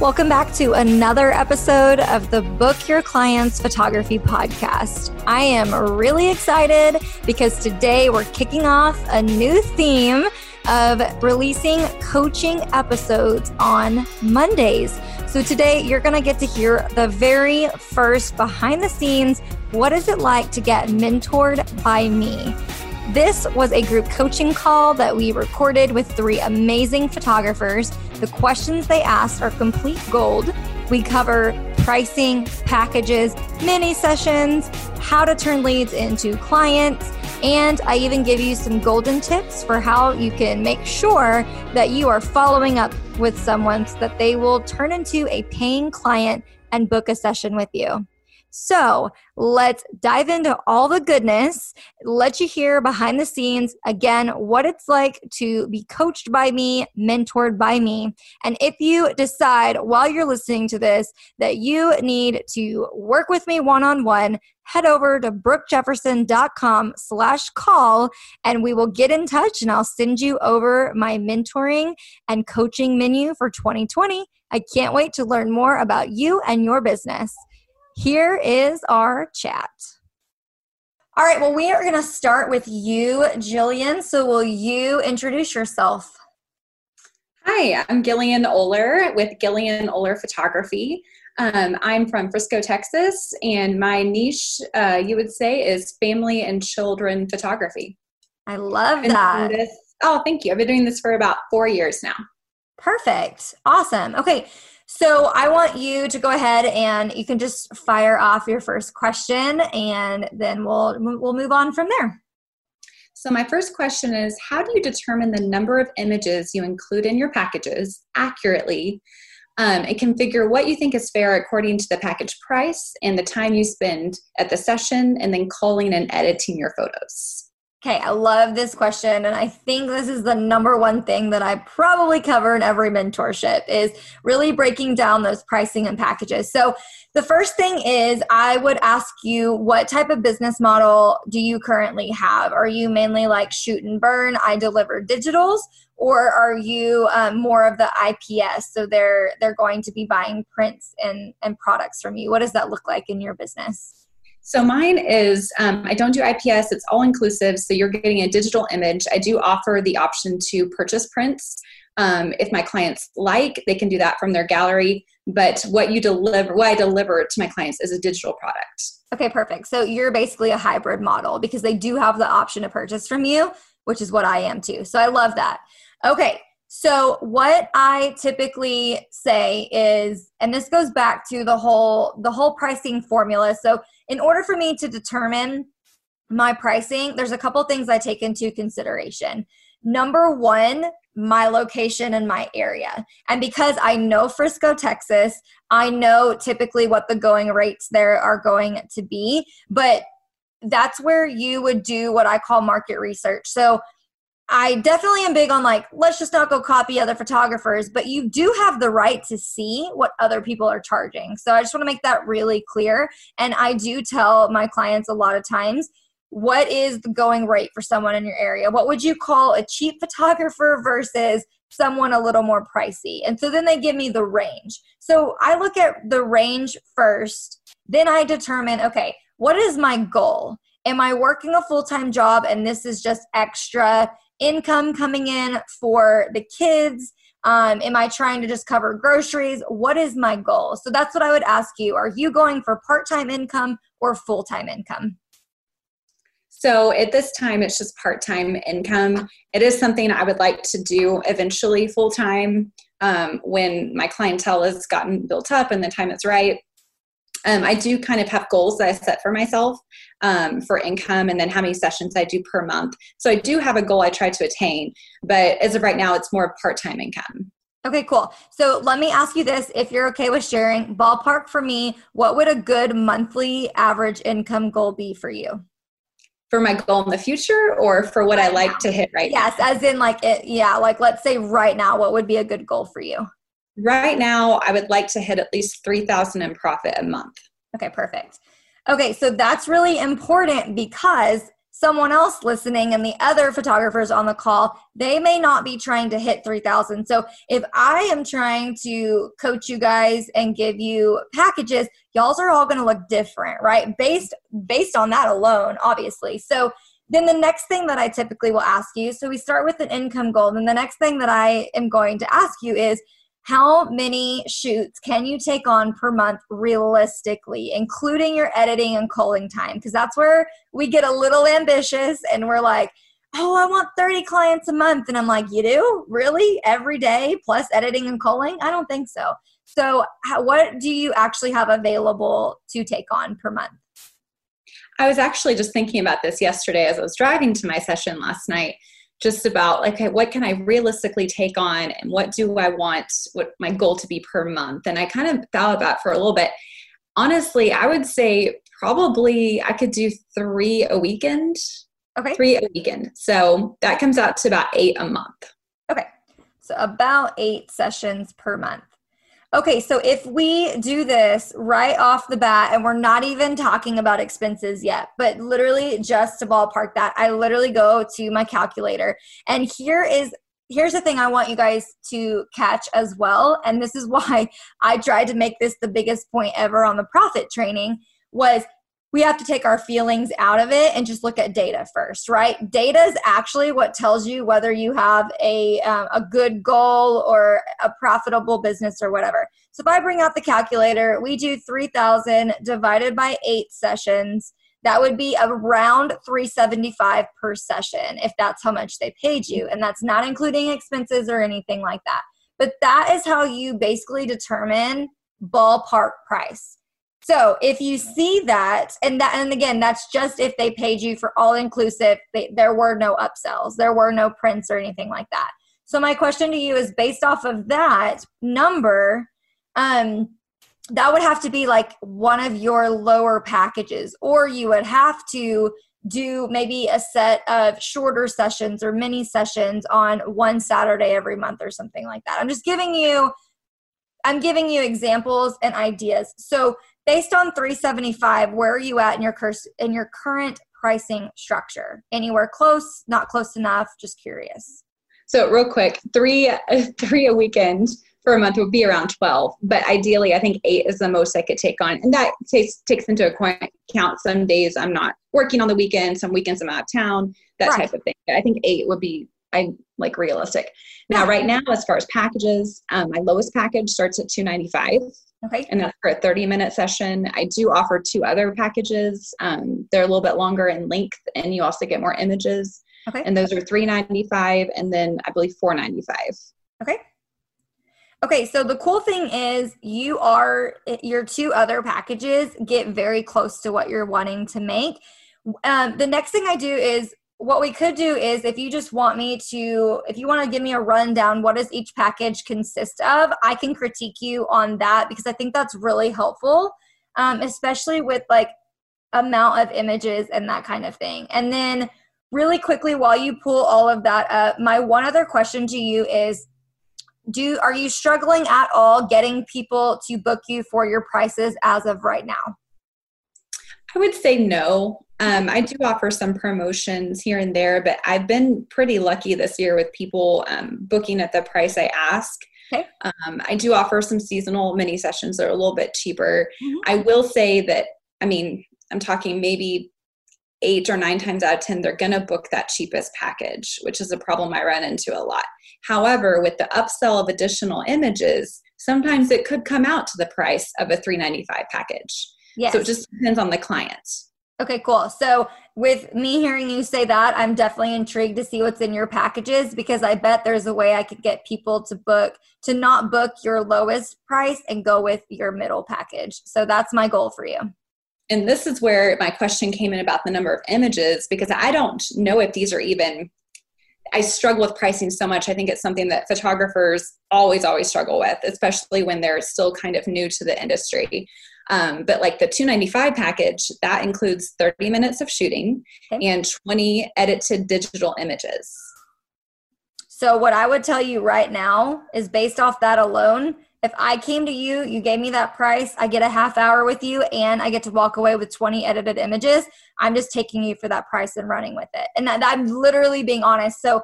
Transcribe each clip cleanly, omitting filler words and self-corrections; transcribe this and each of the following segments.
Welcome back to another episode of the Book Your Clients Photography Podcast. I am really excited because today we're kicking off a new theme of releasing coaching episodes on Mondays. So today you're going to get to hear the very first behind the scenes, what is it like to get mentored by me? This was a group coaching call that we recorded with three amazing photographers. The questions they asked are complete gold. We cover pricing, packages, mini sessions, how to turn leads into clients, and I even give you some golden tips for how you can make sure that you are following up with someone so that they will turn into a paying client and book a session with you. So let's dive into all the goodness, let you hear behind the scenes, again, what it's like to be coached by me, mentored by me. And if you decide while you're listening to this that you need to work with me one-on-one, head over to brookejefferson.com/call and we will get in touch and I'll send you over my mentoring and coaching menu for 2020. I can't wait to learn more about you and your business. Here is our chat. All right, well, we are going to start with you, Jillian. So will you introduce yourself? Hi, I'm Jillian Oler with Jillian Oler Photography. I'm from Frisco, Texas, and my niche, you would say, is family and children photography. I love that. Oh, thank you. I've been doing this for about 4 years now. Perfect. Awesome. Okay. So I want you to go ahead and you can just fire off your first question and then we'll move on from there. So my first question is, how do you determine the number of images you include in your packages accurately and configure what you think is fair according to the package price and the time you spend at the session and then culling and editing your photos? Okay, I love this question, and I think this is the number one thing that I probably cover in every mentorship is really breaking down those pricing and packages. So the first thing is I would ask you, what type of business model do you currently have? Are you mainly like shoot and burn, I deliver digitals, or are you more of the IPS, so they're going to be buying prints and products from you? What does that look like in your business? So mine is, I don't do IPS, it's all inclusive, so you're getting a digital image. I do offer the option to purchase prints. If my clients like, they can do that from their gallery, but what I deliver to my clients is a digital product. Okay, perfect. So you're basically a hybrid model because they do have the option to purchase from you, which is what I am too. So I love that. Okay. So what I typically say is, and this goes back to the whole pricing formula. So in order for me to determine my pricing, there's a couple things I take into consideration. Number one, my location and my area. And because I know Frisco, Texas, I know typically what the going rates there are going to be, but that's where you would do what I call market research. So I definitely am big on like, let's just not go copy other photographers, but you do have the right to see what other people are charging. So I just want to make that really clear. And I do tell my clients a lot of times, what is the going rate for someone in your area? What would you call a cheap photographer versus someone a little more pricey? And so then they give me the range. So I look at the range first, then I determine, okay, what is my goal? Am I working a full-time job and this is just extra income coming in for the kids? Am I trying to just cover groceries? What is my goal? So that's what I would ask you. Are you going for part-time income or full-time income? So at this time, it's just part-time income. It is something I would like to do eventually full-time when my clientele has gotten built up and the time is right. I do kind of have goals that I set for myself for income and then how many sessions I do per month. So I do have a goal I try to attain, but as of right now, it's more part-time income. Okay, cool. So let me ask you this, if you're okay with sharing, ballpark for me, what would a good monthly average income goal be for you? For my goal in the future or for what I like to hit right now? Yes, as in like, let's say right now, what would be a good goal for you? Right now, I would like to hit at least $3,000 in profit a month. Okay, perfect. Okay, so that's really important because someone else listening and the other photographers on the call, they may not be trying to hit 3,000. So if I am trying to coach you guys and give you packages, y'all's are all going to look different, right? Based on that alone, obviously. So then the next thing that I typically will ask you, so we start with an income goal. And the next thing that I am going to ask you is, how many shoots can you take on per month realistically, including your editing and culling time? Because that's where we get a little ambitious and we're like, oh, I want 30 clients a month. And I'm like, you do? Really? Every day plus editing and culling? I don't think so. So what do you actually have available to take on per month? I was actually just thinking about this yesterday as I was driving to my session last night. Just about like, okay, what can I realistically take on and what do I want, what my goal to be per month? And I kind of thought about it for a little bit. Honestly, I would say probably I could do 3 a weekend. Okay. 3 a weekend. So that comes out to about 8 a month. Okay. So about 8 sessions per month. Okay, so if we do this right off the bat, and we're not even talking about expenses yet, but literally just to ballpark that, I literally go to my calculator. And here's the thing I want you guys to catch as well, and this is why I tried to make this the biggest point ever on the profit training, was we have to take our feelings out of it and just look at data first, right? Data is actually what tells you whether you have a good goal or a profitable business or whatever. So if I bring out the calculator, we do 3,000 divided by 8 sessions. That would be around $375 per session if that's how much they paid you. And that's not including expenses or anything like that. But that is how you basically determine ballpark price. So if you see that, and again, that's just if they paid you for all inclusive, there were no upsells, there were no prints or anything like that. So my question to you is, based off of that number, that would have to be like one of your lower packages, or you would have to do maybe a set of shorter sessions or mini sessions on one Saturday every month or something like that. I'm giving you examples and ideas. So based on 375, where are you at in your current pricing structure? Anywhere close, not close enough, just curious. So real quick, three a weekend for a month would be around 12, but ideally I think 8 is the most I could take on. And that takes into account some days I'm not working on the weekend, some weekends I'm out of town, that type of thing. I think 8 would be realistic. Now, right now, as far as packages, my lowest package starts at $295. Okay. And that's for a 30-minute session. I do offer 2 other packages. They're a little bit longer in length, and you also get more images. Okay. And those are $395, and then I believe $495. Okay. Okay, so the cool thing is your 2 other packages get very close to what you're wanting to make. The next thing I do is, what we could do is, if you want to give me a rundown, what does each package consist of? I can critique you on that because I think that's really helpful, especially with like amount of images and that kind of thing. And then really quickly, while you pull all of that up, my one other question to you is, are you struggling at all getting people to book you for your prices as of right now? I would say no. I do offer some promotions here and there, but I've been pretty lucky this year with people booking at the price I ask. Okay. I do offer some seasonal mini sessions that are a little bit cheaper. Mm-hmm. I will say that, I'm talking maybe 8 or 9 times out of 10, they're going to book that cheapest package, which is a problem I run into a lot. However, with the upsell of additional images, sometimes it could come out to the price of a $395 package. Yes. So it just depends on the client. Okay, cool. So with me hearing you say that, I'm definitely intrigued to see what's in your packages, because I bet there's a way I could get people to not book your lowest price and go with your middle package. So that's my goal for you. And this is where my question came in about the number of images, because I don't know if these are even, I struggle with pricing so much. I think it's something that photographers always struggle with, especially when they're still kind of new to the industry. But like the $295 package, that includes 30 minutes of shooting and 20 edited digital images. So what I would tell you right now is, based off that alone, If I came to you, you gave me that price, I get a half hour with you, and I get to walk away with 20 edited images, I'm just taking you for that price and running with it. And I'm literally being honest. So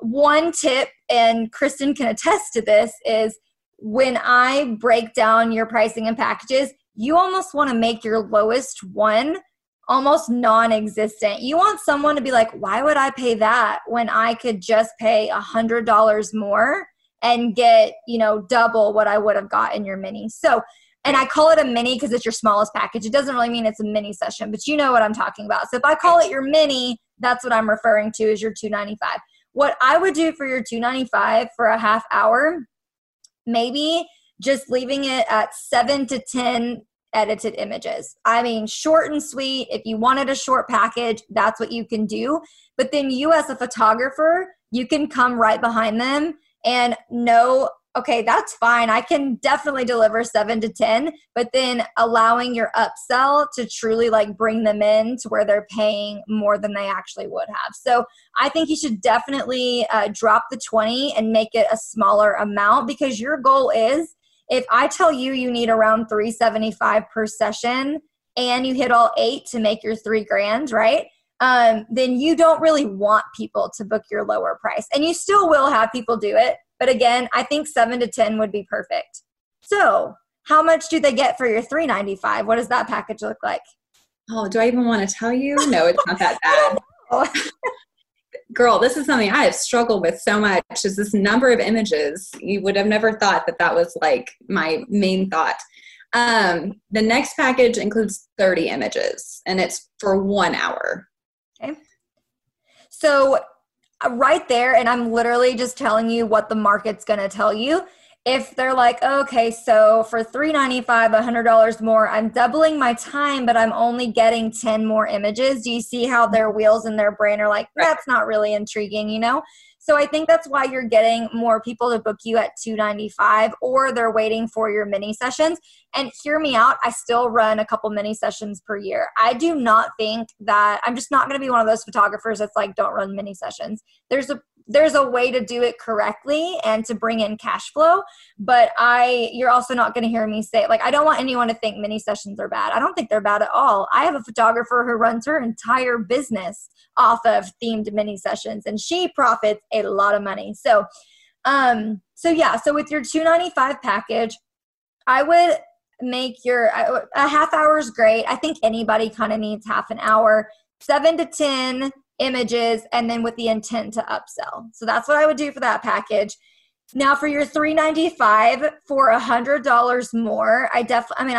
one tip, and Kristen can attest to this, is when I break down your pricing and packages, you almost want to make your lowest one almost non-existent. You want someone to be like, why would I pay that when I could just pay $100 more and get, you know, double what I would have got in your mini. So, and I call it a mini because it's your smallest package. It doesn't really mean it's a mini session, but you know what I'm talking about. So if I call it your mini, that's what I'm referring to as your $295. What I would do for your $295 for a half hour, maybe just leaving it at 7 to 10 edited images. I mean, short and sweet. If you wanted a short package, that's what you can do. But then you as a photographer, you can come right behind them and know, okay, that's fine. I can definitely deliver 7 to 10, but then allowing your upsell to truly like bring them in to where they're paying more than they actually would have. So I think you should definitely drop the 20 and make it a smaller amount, because your goal is, if I tell you you need around $375 per session and you hit all 8 to make your $3,000, right? Then you don't really want people to book your lower price, and you still will have people do it. But again, I think 7 to 10 would be perfect. So how much do they get for your $395? What does that package look like? Oh, do I even want to tell you? No, it's not that bad. I don't know. Girl, this is something I have struggled with so much, is this number of images. You would have never thought that that was like my main thought. The next package includes 30 images, and it's for 1 hour. Okay. So right there, and I'm literally just telling you what the market's going to tell you. If they're like, okay, so for $395, $100 more, I'm doubling my time, but I'm only getting 10 more images. Do you see how their wheels in their brain are like, that's not really intriguing, you know? So I think that's why you're getting more people to book you at $295, or they're waiting for your mini sessions. And hear me out, I still run a couple mini sessions per year. I do not think that, I'm just not going to be one of those photographers that's like, don't run mini sessions. There's a way to do it correctly and to bring in cash flow, but you're also not going to hear me say, like, I don't want anyone to think mini sessions are bad. I don't think they're bad at all. I have a photographer who runs her entire business off of themed mini sessions, and she profits a lot of money. So, so with your $295 package, I would make a half hour is great. I think anybody kind of needs half an hour, 7 to 10 images, and then with the intent to upsell. So that's what I would do for that package. Now for your $395 for $100 more, I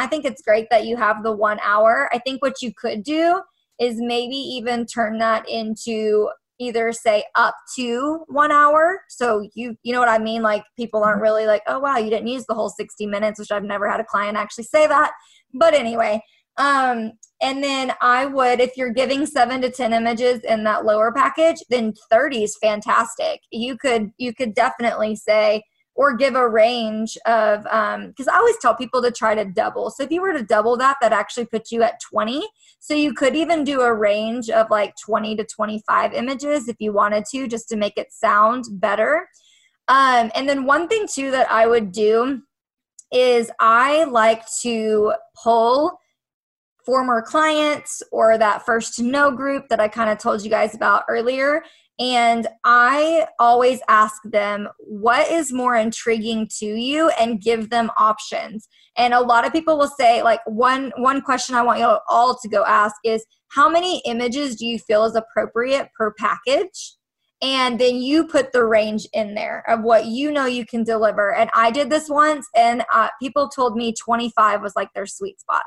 think it's great that you have the 1 hour. I think what you could do is maybe even turn that into either say up to 1 hour. So you know what I mean? Like, people aren't really like, oh wow, you didn't use the whole 60 minutes, which I've never had a client actually say that. But anyway, and then I would, if you're giving 7 to 10 images in that lower package, then 30 is fantastic. You could definitely say, or give a range of, because I always tell people to try to double. So if you were to double that, that actually puts you at 20. So you could even do a range of like 20 to 25 images if you wanted to, just to make it sound better. And then one thing too that I would do is I like to pull former clients or that first to know group that I kind of told you guys about earlier. And I always ask them, what is more intriguing to you, and give them options. And a lot of people will say, like, one question I want you all to go ask is, how many images do you feel is appropriate per package? And then you put the range in there of what you know you can deliver. And I did this once, and people told me 25 was like their sweet spot.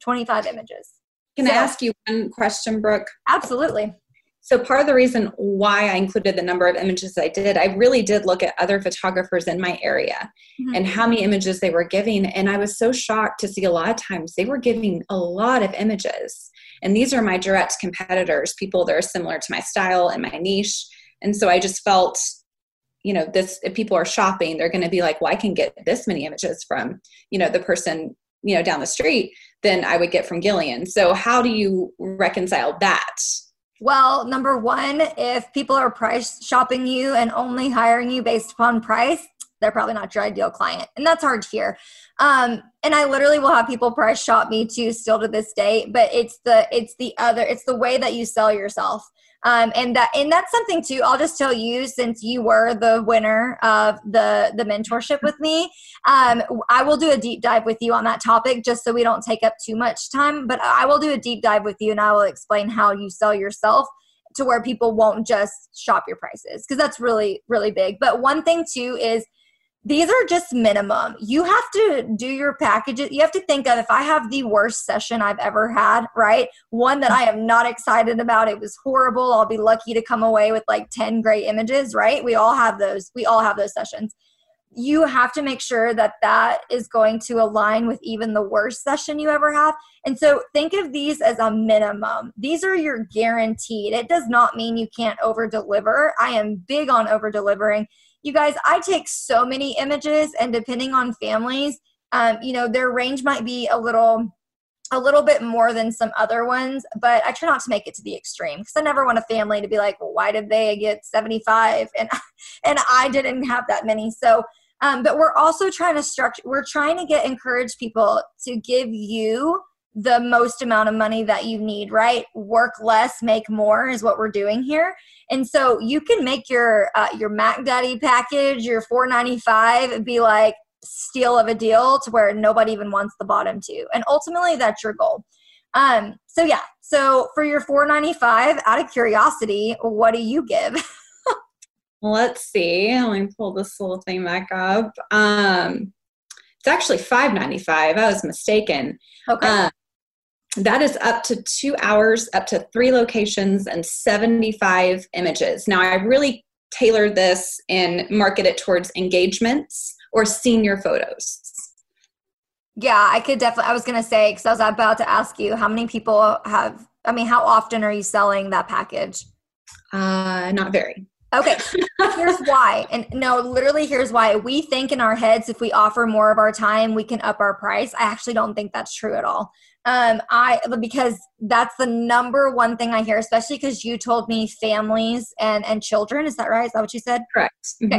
25 images. Can I ask you one question, Brooke? Absolutely. So part of the reason why I included the number of images I did, I really did look at other photographers in my area and how many images they were giving. And I was so shocked to see a lot of times they were giving a lot of images. And these are my direct competitors, people that are similar to my style and my niche. And so I just felt, you know, this, if people are shopping, they're going to be like, well, I can get this many images from, you know, the person, you know, down the street than I would get from Jillian. So how do you reconcile that? Well, number one, if people are price shopping you and only hiring you based upon price, they're probably not your ideal client. And that's hard to hear. And I literally will have people price shop me too, still to this day, but it's the way that you sell yourself. And that's something too, I'll just tell you, since you were the winner of the mentorship with me, I will do a deep dive with you on that topic just so we don't take up too much time, but I will do a deep dive with you and I will explain how you sell yourself to where people won't just shop your prices, because that's really, really big. But one thing too is these are just minimum. You have to do your packages. You have to think of, if I have the worst session I've ever had, right? One that I am not excited about. It was horrible. I'll be lucky to come away with like 10 great images, right? We all have those. We all have those sessions. You have to make sure that that is going to align with even the worst session you ever have. And so think of these as a minimum. These are your guaranteed. It does not mean you can't over deliver. I am big on over delivering. You guys, I take so many images, and depending on families, their range might be a little bit more than some other ones, but I try not to make it to the extreme because I never want a family to be like, well, why did they get 75 and I didn't have that many. So, but we're also trying to encourage people to give you the most amount of money that you need, right? Work less, make more is what we're doing here. And so you can make your Mac Daddy package, your $4.95 be like steal of a deal to where nobody even wants the bottom two. And ultimately that's your goal. So for your $4.95, out of curiosity, what do you give? Let's see. Let me pull this little thing back up. It's actually $5.95. I was mistaken. Okay. That is up to 2 hours, up to 3 locations and 75 images. Now I really tailor this and market it towards engagements or senior photos. Yeah, I was going to say, because I was about to ask you how many people how often are you selling that package? Not very. Okay, here's why. And no, literally here's why. We think in our heads, if we offer more of our time, we can up our price. I actually don't think that's true at all. Because that's the number one thing I hear, especially because you told me families and children. Is that right? Is that what you said? Correct. Mm-hmm.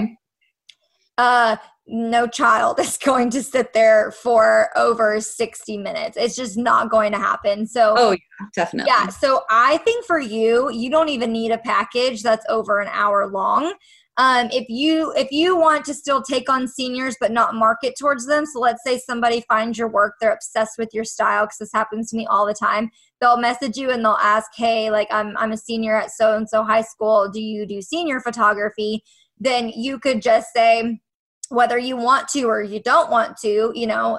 Okay. No child is going to sit there for over 60 minutes. It's just not going to happen. So, oh, yeah, definitely. Yeah. So I think for you, you don't even need a package that's over an hour long. If you want to still take on seniors, but not market towards them. So let's say somebody finds your work, they're obsessed with your style. Cause this happens to me all the time. They'll message you and they'll ask, hey, like I'm a senior at so-and-so high school. Do you do senior photography? Then you could just say, whether you want to or you don't want to,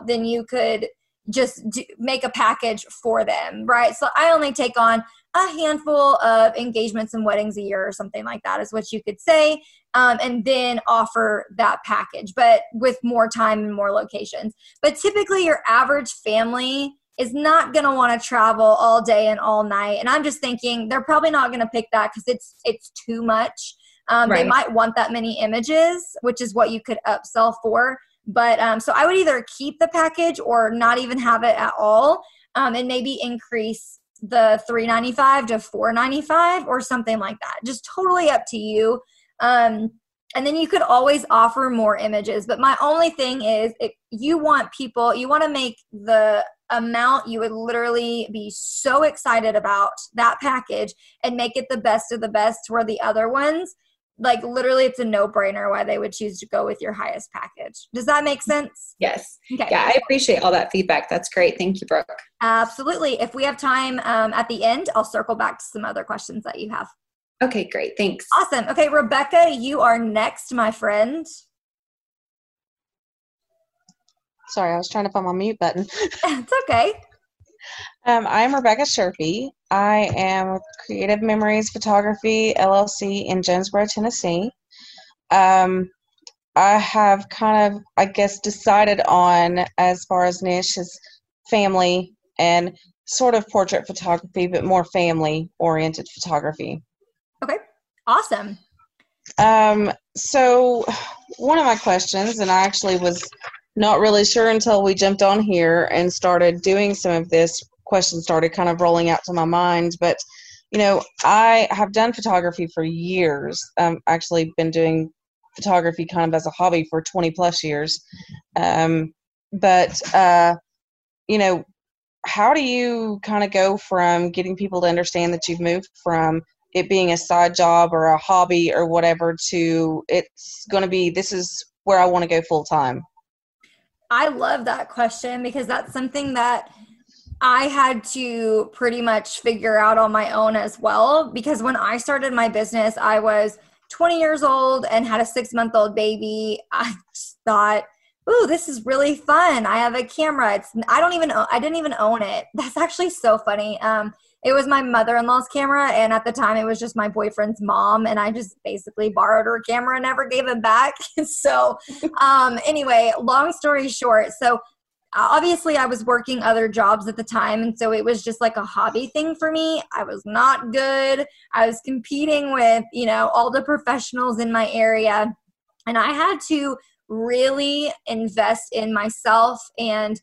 then you could just make a package for them, right? So I only take on a handful of engagements and weddings a year or something like that is what you could say, and then offer that package, but with more time and more locations. But typically your average family is not going to want to travel all day and all night, and I'm just thinking they're probably not going to pick that because it's too much. Right. They might want that many images, which is what you could upsell for. But so I would either keep the package or not even have it at all, and maybe increase the $3.95 to $4.95 or something like that. Just totally up to you. And then you could always offer more images. But my only thing is you want to make the amount you would literally be so excited about that package and make it the best of the best where the other ones. Like literally it's a no-brainer why they would choose to go with your highest package. Does that make sense? Yes. Okay. Yeah, I appreciate all that feedback. That's great. Thank you, Brooke. Absolutely. If we have time at the end, I'll circle back to some other questions that you have. Okay, great. Thanks. Awesome. Okay, Rebecca, you are next, my friend. Sorry, I was trying to find my mute button. It's okay. I'm Rebecca Sharpey. I am with Creative Memories Photography, LLC in Jonesboro, Tennessee. I have kind of, I guess, decided on as far as niche is family and sort of portrait photography, but more family-oriented photography. Okay, awesome. So one of my questions, and I actually was not really sure until we jumped on here and started doing some of this, questions started kind of rolling out to my mind, but I have done photography for years. I've actually been doing photography kind of as a hobby for 20 plus years. You know, how do you kind of go from getting people to understand that you've moved from it being a side job or a hobby or whatever to it's going to be, this is where I want to go full time? I love that question, because that's something that I had to pretty much figure out on my own as well. Because when I started my business, I was 20 years old and had a 6-month-old baby. I just thought, ooh, this is really fun. I have a camera. I didn't even own it. That's actually so funny. It was my mother-in-law's camera, and at the time it was just my boyfriend's mom, and I just basically borrowed her camera and never gave it back. So anyway, long story short, so obviously I was working other jobs at the time, and so it was just like a hobby thing for me. I was not good. I was competing with, you know, all the professionals in my area, and I had to really invest in myself and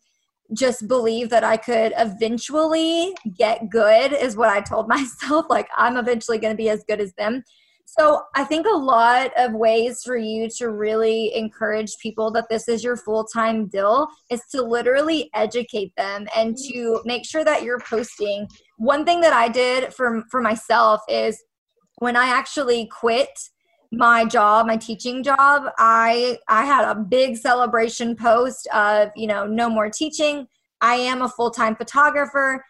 just believe that I could eventually get good, is what I told myself. Like, I'm eventually going to be as good as them. So I think a lot of ways for you to really encourage people that this is your full-time deal is to literally educate them and to make sure that you're posting. One thing that I did for myself is when I actually quit my job, my teaching job, I had a big celebration post of, you know, no more teaching. I am a full-time photographer.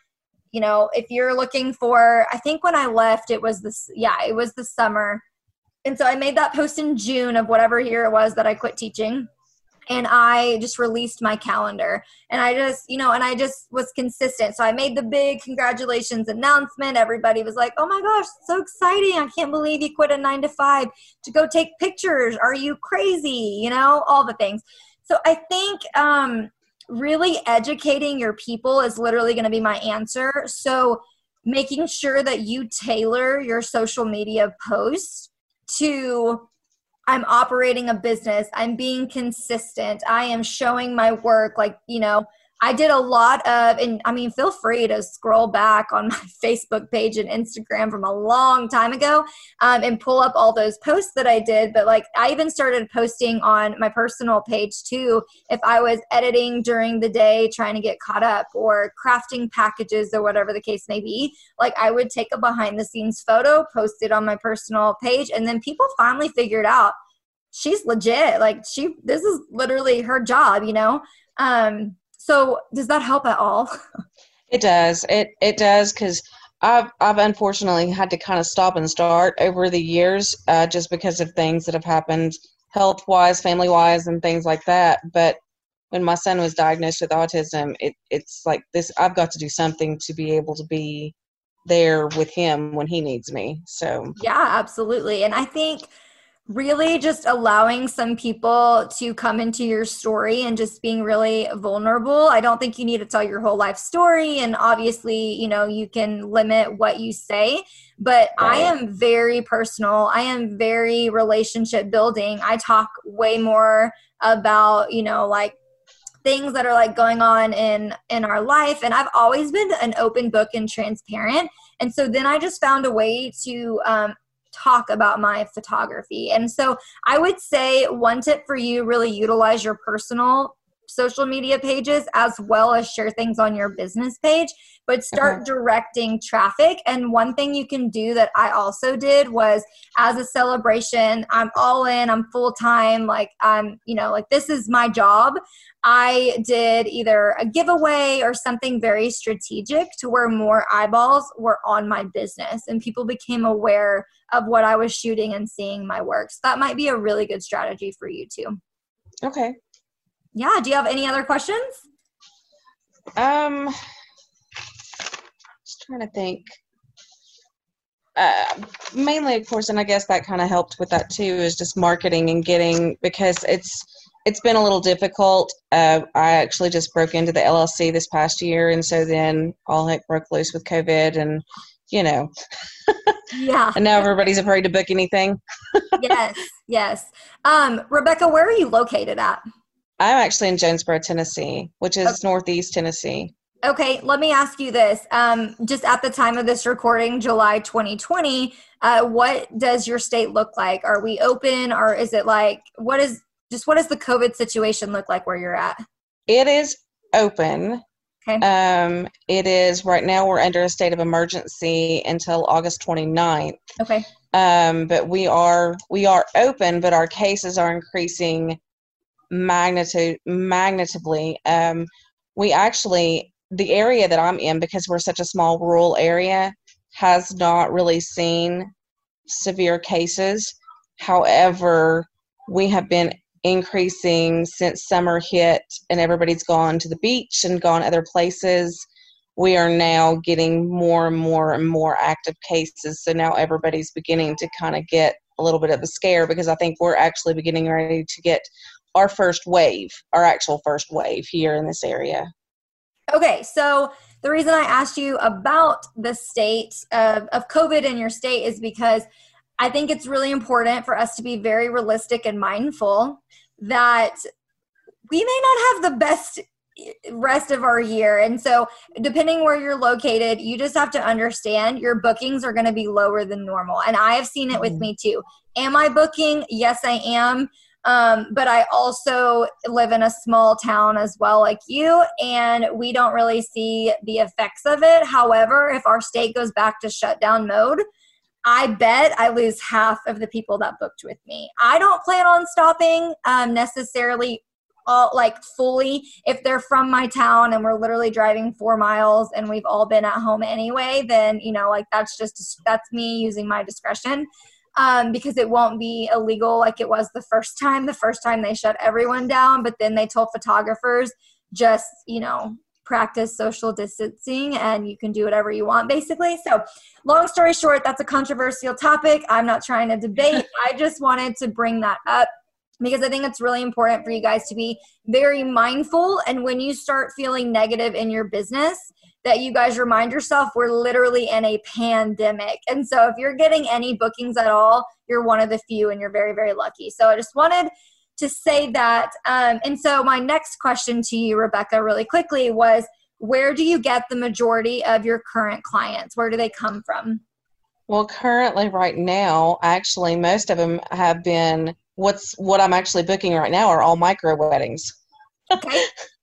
You know, if you're looking for, I think when I left, it was the summer. And so I made that post in June of whatever year it was that I quit teaching. And I just released my calendar, and I just was consistent. So I made the big congratulations announcement. Everybody was like, oh my gosh, so exciting. I can't believe you quit a 9-to-5 to go take pictures. Are you crazy? You know, all the things. So I think, really educating your people is literally going to be my answer. So making sure that you tailor your social media posts to, I'm operating a business, I'm being consistent, I am showing my work. Like, you know, I did a lot of, and I mean, feel free to scroll back on my Facebook page and Instagram from a long time ago and pull up all those posts that I did. But like, I even started posting on my personal page too, if I was editing during the day, trying to get caught up or crafting packages or whatever the case may be. Like, I would take a behind the scenes photo, post it on my personal page, and then people finally figured out she's legit. Like, this is literally her job, you know? So does that help at all? It does. It does, because I've unfortunately had to kind of stop and start over the years just because of things that have happened health-wise, family-wise, and things like that. But when my son was diagnosed with autism, it's like this, I've got to do something to be able to be there with him when he needs me. So yeah, absolutely. And I think really just allowing some people to come into your story and just being really vulnerable. I don't think you need to tell your whole life story. And obviously, you know, you can limit what you say, but right. I am very personal. I am very relationship building. I talk way more about, you know, like things that are like going on in our life. And I've always been an open book and transparent. And so then I just found a way to, talk about my photography. And so I would say one tip for you, really utilize your personal social media pages as well as share things on your business page, but start directing traffic. And one thing you can do that I also did was, as a celebration, I'm all in, I'm full time, like I'm, you know, like this is my job. I did either a giveaway or something very strategic to where more eyeballs were on my business and people became aware of what I was shooting and seeing my work. So that might be a really good strategy for you too. Okay. Yeah. Do you have any other questions? Just trying to think. Mainly, of course, and I guess that kind of helped with that too, is just marketing and getting, because it's been a little difficult. I actually just broke into the LLC this past year, and so then all heck broke loose with COVID, and you know. Yeah. And now everybody's afraid to book anything. Yes. Yes. Rebecca, where are you located at? I'm actually in Jonesboro, Tennessee, which is northeast Tennessee. Okay, let me ask you this. Just at the time of this recording, July 2020, what does your state look like? Are we open, or is it like, what does the COVID situation look like where you're at? It is open. Okay. It is right now, we're under a state of emergency until August 29th. Okay. But we are open, but our cases are increasing magnitively. We actually, the area that I'm in, because we're such a small rural area, has not really seen severe cases. However, we have been increasing since summer hit and everybody's gone to the beach and gone other places. We are now getting more and more and more active cases. So now everybody's beginning to kind of get a little bit of a scare, because I think we're actually beginning ready to get our first wave, our actual first wave here in this area. Okay, so the reason I asked you about the state of COVID in your state is because I think it's really important for us to be very realistic and mindful that we may not have the best rest of our year. And so depending where you're located, you just have to understand your bookings are going to be lower than normal. And I have seen it with me too. Am I booking? Yes, I am. But I also live in a small town as well, like you, and we don't really see the effects of it. However, if our state goes back to shutdown mode, I bet I lose half of the people that booked with me. I don't plan on stopping necessarily all, like, fully if they're from my town and we're literally driving 4 miles and we've all been at home anyway, then, you know, like that's me using my discretion. Because it won't be illegal like it was the first time. The first time they shut everyone down, but then they told photographers, just, you know, practice social distancing and you can do whatever you want, basically. So long story short, that's a controversial topic. I'm not trying to debate. I just wanted to bring that up because I think it's really important for you guys to be very mindful. And when you start feeling negative in your business, that you guys remind yourself we're literally in a pandemic. And so if you're getting any bookings at all, you're one of the few and you're very, very lucky. So I just wanted to say that. And so my next question to you, Rebecca, really quickly was, where do you get the majority of your current clients? Where do they come from? Well, currently right now, actually, most of them have been, what I'm actually booking right now are all micro weddings. Okay.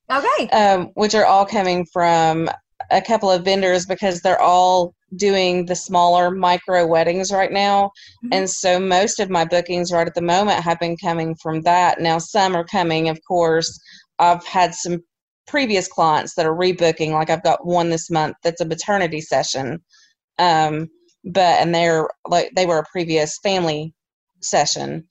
Okay. Which are all coming from a couple of vendors, because they're all doing the smaller micro weddings right now. Mm-hmm. And so most of my bookings right at the moment have been coming from that. Now some are coming, of course, I've had some previous clients that are rebooking. Like I've got one this month that's a maternity session. And they're like, they were a previous family session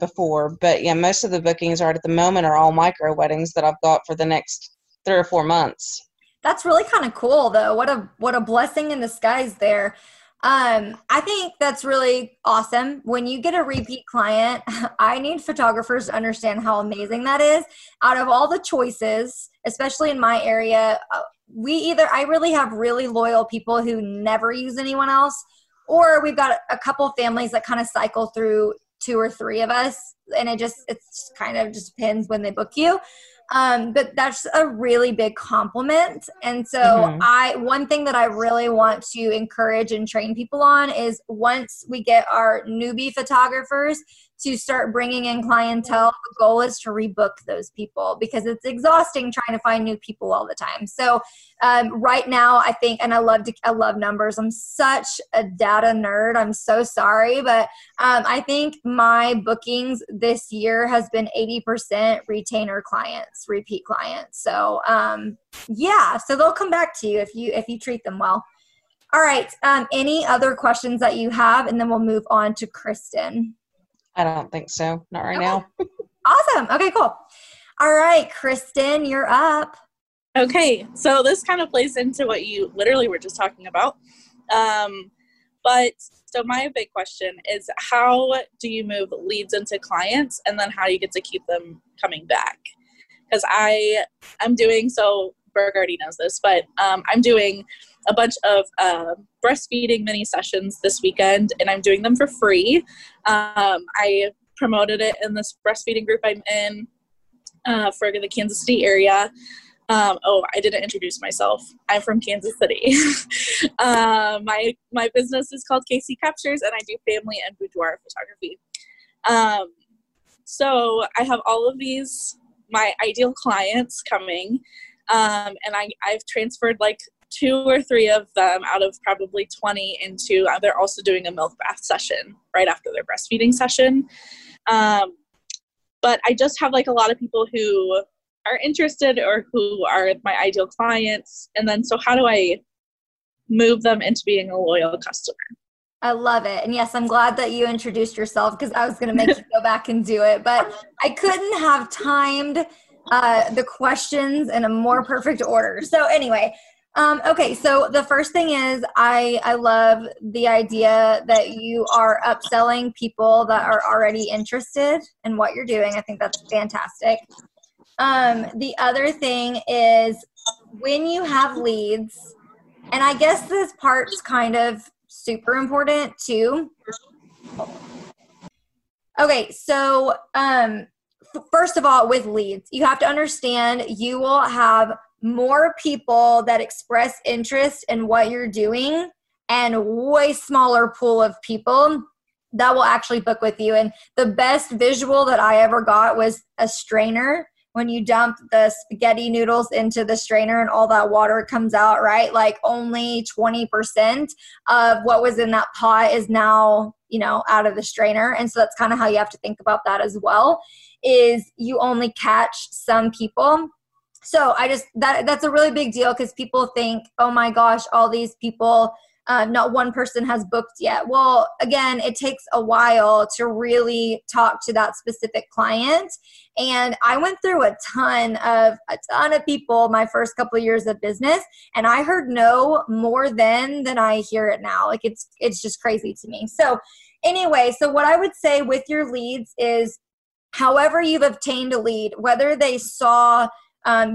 before, but yeah, most of the bookings right at the moment are all micro weddings that I've got for the next 3 or 4 months. That's really kind of cool, though. What a blessing in disguise there. I think that's really awesome. When you get a repeat client, I need photographers to understand how amazing that is. Out of all the choices, especially in my area, I really have really loyal people who never use anyone else, or we've got a couple families that kind of cycle through 2 or 3 of us, and it's kind of just depends when they book you. But that's a really big compliment. And so one thing that I really want to encourage and train people on is once we get our newbie photographers to start bringing in clientele, the goal is to rebook those people because it's exhausting trying to find new people all the time. So right now I think, and I love numbers. I'm such a data nerd. I'm so sorry. But I think my bookings this year has been 80% retainer clients, repeat clients. So so they'll come back to you if you treat them well. All right. Any other questions that you have? And then we'll move on to Kristen. I don't think so. Not right now. Awesome. Okay, cool. All right, Kristen, you're up. Okay. So this kind of plays into what you literally were just talking about. So my big question is, how do you move leads into clients, and then how do you get to keep them coming back? Because Brooke already knows this, but I'm doing a bunch of breastfeeding mini sessions this weekend, and I'm doing them for free. I promoted it in this breastfeeding group I'm in for the Kansas City area. Oh, I didn't introduce myself. I'm from Kansas City. My business is called KC Captures, and I do family and boudoir photography. So I have all of these, my ideal clients coming, and I've transferred like 2 or 3 of them out of probably 20 into, they're also doing a milk bath session right after their breastfeeding session. But I just have like a lot of people who are interested or who are my ideal clients. And then, so how do I move them into being a loyal customer? I love it. And yes, I'm glad that you introduced yourself, because I was going to make you go back and do it, but I couldn't have timed the questions in a more perfect order. So anyway, okay. So the first thing is I love the idea that you are upselling people that are already interested in what you're doing. I think that's fantastic. The other thing is when you have leads, and I guess this part's kind of super important too. Okay. So, first of all, with leads, you have to understand you will have more people that express interest in what you're doing and way smaller pool of people that will actually book with you. And the best visual that I ever got was a strainer. When you dump the spaghetti noodles into the strainer and all that water comes out, right? Like only 20% of what was in that pot is now, you know, out of the strainer. And so that's kind of how you have to think about that as well, is you only catch some people. So I just, that's a really big deal, because people think, oh my gosh, all these people, not one person has booked yet. Well, again, it takes a while to really talk to that specific client. And I went through a ton of people my first couple of years of business, and I heard no more than I hear it now. Like it's just crazy to me. So anyway, so what I would say with your leads is however you've obtained a lead, whether they saw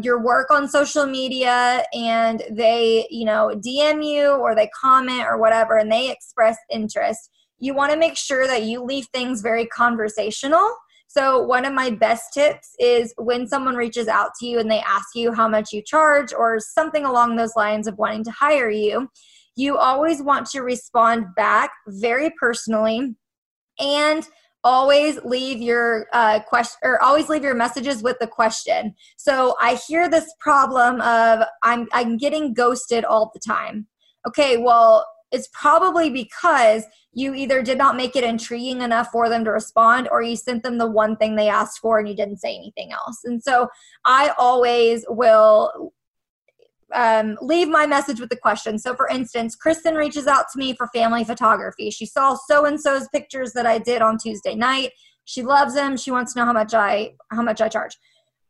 your work on social media and they, you know, DM you or they comment or whatever, and they express interest, you want to make sure that you leave things very conversational. So one of my best tips is when someone reaches out to you and they ask you how much you charge or something along those lines of wanting to hire you, you always want to respond back very personally, and always leave your question, or always leave your messages with the question. So I hear this problem of I'm getting ghosted all the time. Okay, well, it's probably because you either did not make it intriguing enough for them to respond, or you sent them the one thing they asked for and you didn't say anything else. And so I always will leave my message with the question. So for instance, Kristen reaches out to me for family photography. She saw so-and-so's pictures that I did on Tuesday night. She loves them. She wants to know how much I charge.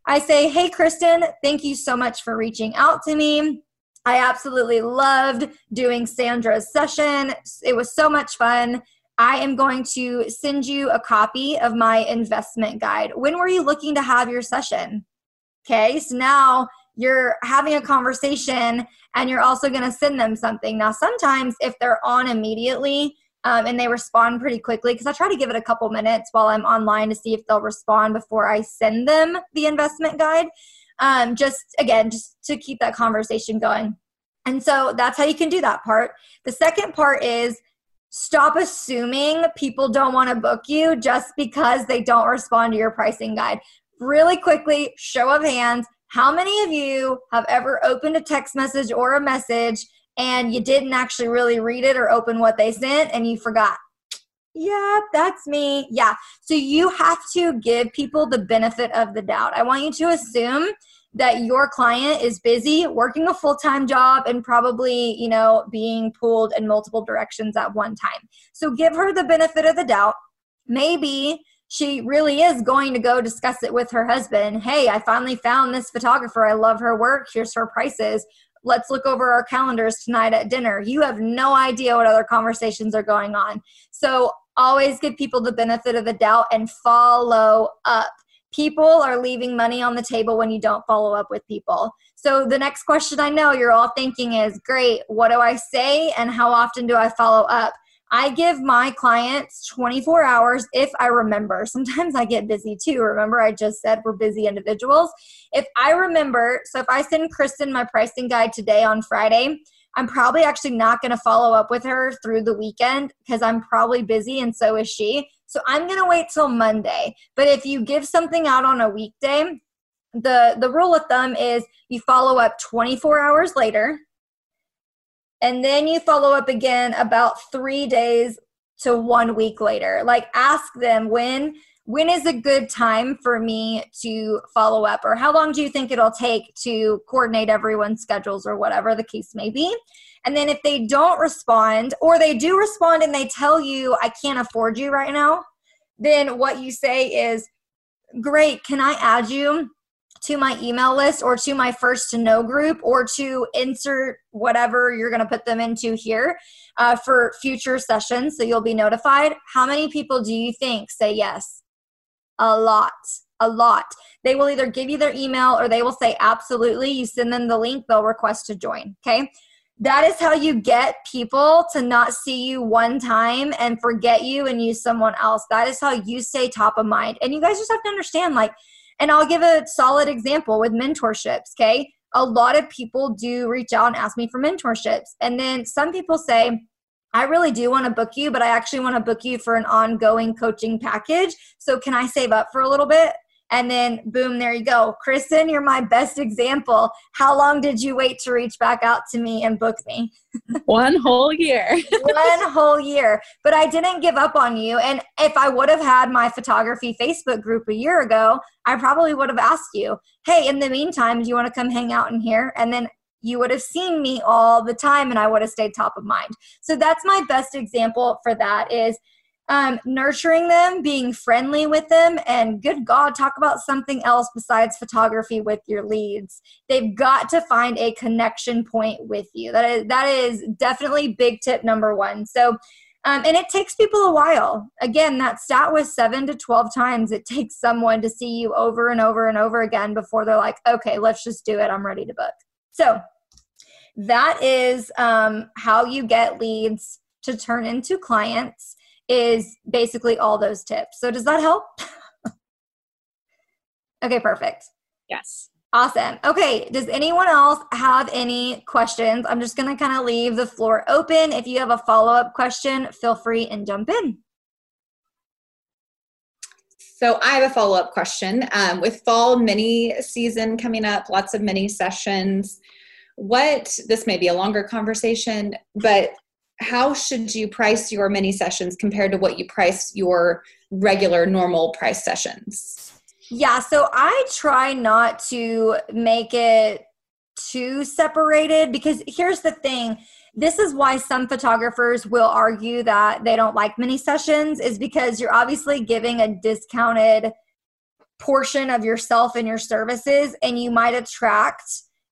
I say, hey, Kristen, thank you so much for reaching out to me. I absolutely loved doing Sandra's session. It was so much fun. I am going to send you a copy of my investment guide. When were you looking to have your session? Okay. So now you're having a conversation, and you're also going to send them something. Now, sometimes if they're on immediately and they respond pretty quickly, because I try to give it a couple minutes while I'm online to see if they'll respond before I send them the investment guide, just to keep that conversation going. And so that's how you can do that part. The second part is stop assuming people don't want to book you just because they don't respond to your pricing guide. Really quickly, show of hands. How many of you have ever opened a text message or a message and you didn't actually really read it or open what they sent and you forgot? Yeah, that's me. Yeah. So you have to give people the benefit of the doubt. I want you to assume that your client is busy working a full-time job and probably, you know, being pulled in multiple directions at one time. So give her the benefit of the doubt. Maybe she really is going to go discuss it with her husband. Hey, I finally found this photographer. I love her work. Here's her prices. Let's look over our calendars tonight at dinner. You have no idea what other conversations are going on. So always give people the benefit of the doubt and follow up. People are leaving money on the table when you don't follow up with people. So the next question I know you're all thinking is, great, what do I say and how often do I follow up? I give my clients 24 hours if I remember. Sometimes I get busy too. Remember, I just said we're busy individuals. If I remember, so if I send Kristen my pricing guide today on Friday, I'm probably actually not going to follow up with her through the weekend because I'm probably busy and so is she. So I'm going to wait till Monday. But if you give something out on a weekday, the rule of thumb is you follow up 24 hours later. And then you follow up again about 3 days to 1 week later. Like, ask them when is a good time for me to follow up, or how long do you think it'll take to coordinate everyone's schedules or whatever the case may be. And then if they don't respond, or they do respond and they tell you, I can't afford you right now, then what you say is, great, can I add you to my email list or to my first to know group, or to insert whatever you're going to put them into here for future sessions so you'll be notified? How many people do you think say yes? A lot. They will either give you their email or they will say absolutely. You send them the link, they'll request to join, okay? That is how you get people to not see you one time and forget you and use someone else. That is how you stay top of mind. And you guys just have to understand, like, and I'll give a solid example with mentorships, okay? A lot of people do reach out and ask me for mentorships. And then some people say, I really do want to book you, but I actually want to book you for an ongoing coaching package. So can I save up for a little bit? And then boom, there you go. Kristen, you're my best example. How long did you wait to reach back out to me and book me? One whole year. One whole year. But I didn't give up on you. And if I would have had my photography Facebook group a year ago, I probably would have asked you, hey, in the meantime, do you want to come hang out in here? And then you would have seen me all the time and I would have stayed top of mind. So that's my best example for that is nurturing them, being friendly with them, and good God, talk about something else besides photography with your leads. They've got to find a connection point with you. That is definitely big tip number one. So, and it takes people a while. Again, that stat was 7 to 12 times it takes someone to see you over and over and over again before they're like, okay, let's just do it. I'm ready to book. So that is how you get leads to turn into clients, is basically all those tips. So does that help? Okay, perfect. Yes. Awesome. Okay, does anyone else have any questions? I'm just going to kind of leave the floor open. If you have a follow-up question, feel free and jump in. So I have a follow-up question. With fall mini season coming up, lots of mini sessions, this may be a longer conversation, but how should you price your mini sessions compared to what you price your regular normal price sessions? Yeah, so I try not to make it too separated, because here's the thing. This is why some photographers will argue that they don't like mini sessions, is because you're obviously giving a discounted portion of yourself and your services, and you might attract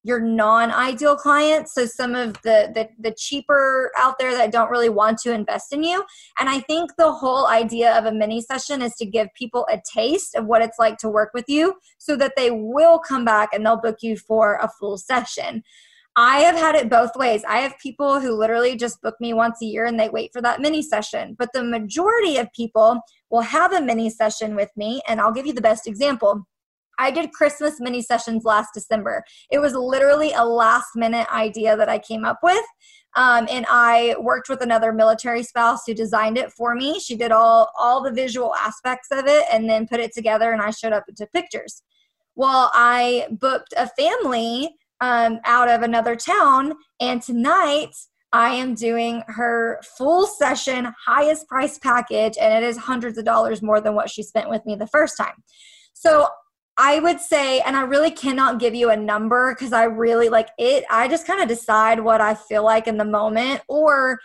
your non-ideal clients. So some of the cheaper out there that don't really want to invest in you. And I think the whole idea of a mini session is to give people a taste of what it's like to work with you so that they will come back and they'll book you for a full session. I have had it both ways. I have people who literally just book me once a year and they wait for that mini session. But the majority of people will have a mini session with me, and I'll give you the best example. I did Christmas mini sessions last December. It was literally a last minute idea that I came up with. And I worked with another military spouse who designed it for me. She did all the visual aspects of it and then put it together, and I showed up and took pictures. Well, I booked a family out of another town, and tonight I am doing her full session, highest price package, and it is hundreds of dollars more than what she spent with me the first time. So I would say, and I really cannot give you a number because I really like it. I just kind of decide what I feel like in the moment, or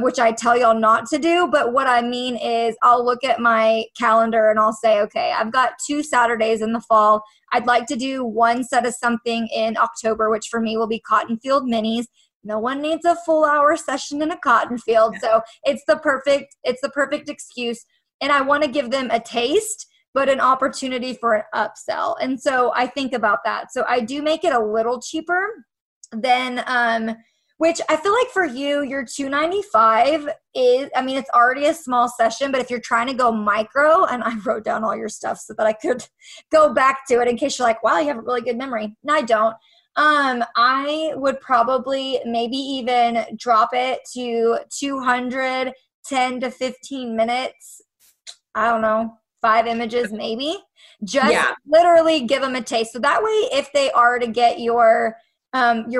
which I tell y'all not to do. But what I mean is I'll look at my calendar and I'll say, okay, I've got 2 Saturdays in the fall. I'd like to do one set of something in October, which for me will be cotton field minis. No one needs a full hour session in a cotton field. So it's the perfect excuse. And I want to give them a taste, but an opportunity for an upsell. And so I think about that. So I do make it a little cheaper than which I feel like for you, your $295 is, I mean, it's already a small session, but if you're trying to go micro, and I wrote down all your stuff so that I could go back to it in case you're like, wow, you have a really good memory. No, I don't. I would probably maybe even drop it to 210 to 15 minutes. I don't know, 5 images maybe. Just literally give them a taste. So that way, if they are to get your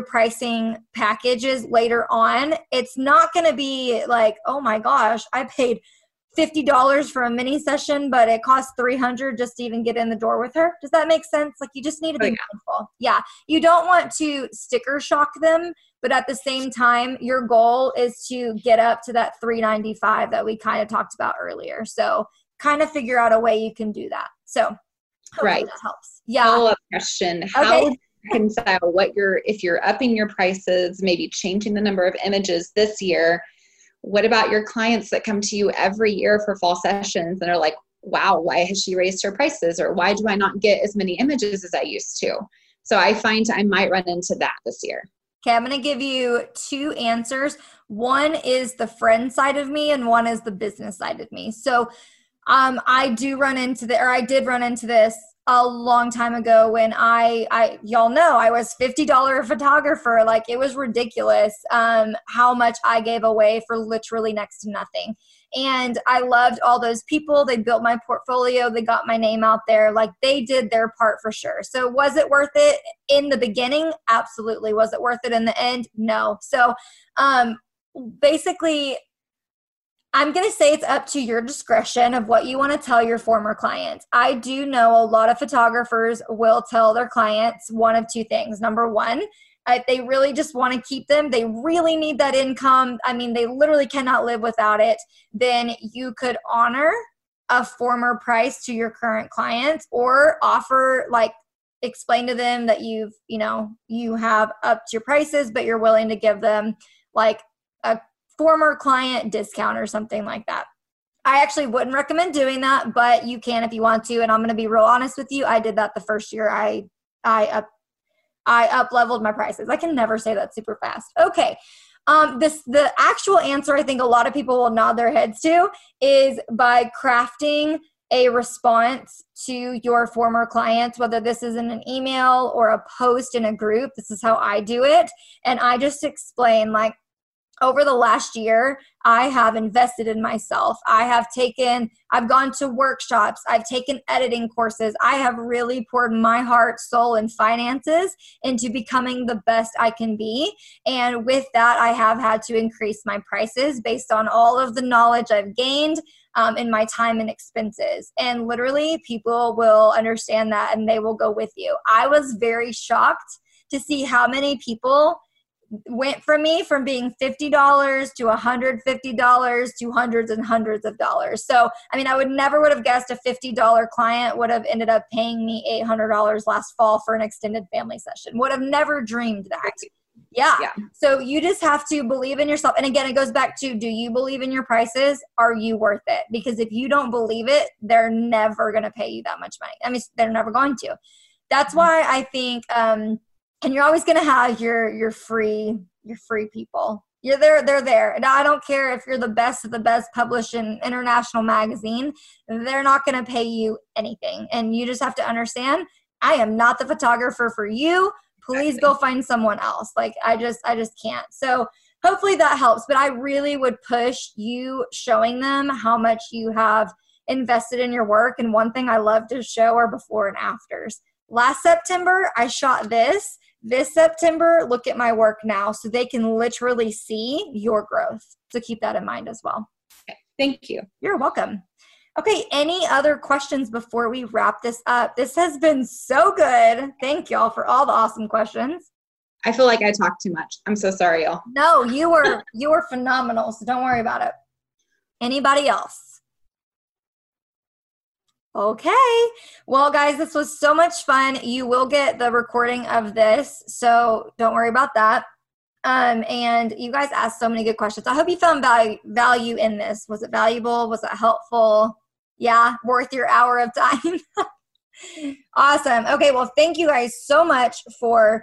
pricing packages later on, it's not going to be like, oh my gosh, I paid $50 for a mini session, but it costs $300 just to even get in the door with her. Does that make sense? Like, you just need to be mindful. Yeah. You don't want to sticker shock them, but at the same time, your goal is to get up to that $395 that we kind of talked about earlier. So kind of figure out a way you can do that. So that helps. Yeah. Follow-up question. How reconcile what you're, if you're upping your prices, maybe changing the number of images this year, what about your clients that come to you every year for fall sessions and are like, wow, why has she raised her prices? Or why do I not get as many images as I used to? So I find I might run into that this year. Okay, I'm going to give you 2 answers. One is the friend side of me and one is the business side of me. So I did run into this a long time ago when I y'all know I was $50 photographer. Like, it was ridiculous how much I gave away for literally next to nothing. And I loved all those people. They built my portfolio. They got my name out there. Like, they did their part for sure. So was it worth it in the beginning? Absolutely. Was it worth it in the end? No. So basically, I'm going to say it's up to your discretion of what you want to tell your former clients. I do know a lot of photographers will tell their clients one of 2 things. Number one, if they really just want to keep them, they really need that income. I mean, they literally cannot live without it. Then you could honor a former price to your current clients or offer, like, explain to them that you've, you know, you have upped your prices, but you're willing to give them like a former client discount or something like that. I actually wouldn't recommend doing that, but you can if you want to. And I'm going to be real honest with you. I did that the first year I up-leveled my prices. I can never say that super fast. Okay. The actual answer I think a lot of people will nod their heads to is by crafting a response to your former clients, whether this is in an email or a post in a group. This is how I do it. And I just explain, like, over the last year, I have invested in myself. I've gone to workshops. I've taken editing courses. I have really poured my heart, soul, and finances into becoming the best I can be. And with that, I have had to increase my prices based on all of the knowledge I've gained in my time and expenses. And literally, people will understand that and they will go with you. I was very shocked to see how many people went for me from being $50 to $150 to hundreds and hundreds of dollars. So, I mean, I would never have guessed a $50 client would have ended up paying me $800 last fall for an extended family session. Would have never dreamed that. Yeah. So you just have to believe in yourself. And again, it goes back to, do you believe in your prices? Are you worth it? Because if you don't believe it, they're never going to pay you that much money. I mean, they're never going to. That's why I think, and you're always going to have your free people. You're there. They're there. And I don't care if you're the best of the best published in international magazine. They're not going to pay you anything. And you just have to understand, I am not the photographer for you. Please go find someone else. Like, I just can't. So hopefully that helps. But I really would push you showing them how much you have invested in your work. And one thing I love to show are before and afters. Last September, I shot this. This September, look at my work now, so they can literally see your growth. So keep that in mind as well. Okay, thank you. You're welcome. Okay, any other questions before we wrap this up? This has been so good. Thank y'all for all the awesome questions. I feel like I talked too much. I'm so sorry, y'all. No, you were phenomenal, so don't worry about it. Anybody else? Okay. Well, guys, this was so much fun. You will get the recording of this, so don't worry about that. And you guys asked so many good questions. I hope you found value in this. Was it valuable? Was it helpful? Yeah, worth your hour of time. Awesome. Okay, well, thank you guys so much for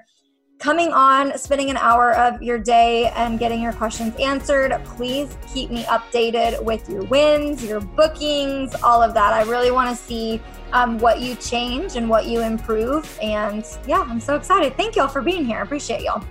coming on, spending an hour of your day and getting your questions answered. Please keep me updated with your wins, your bookings, all of that. I really want to see what you change and what you improve. And yeah, I'm so excited. Thank y'all for being here. I appreciate y'all.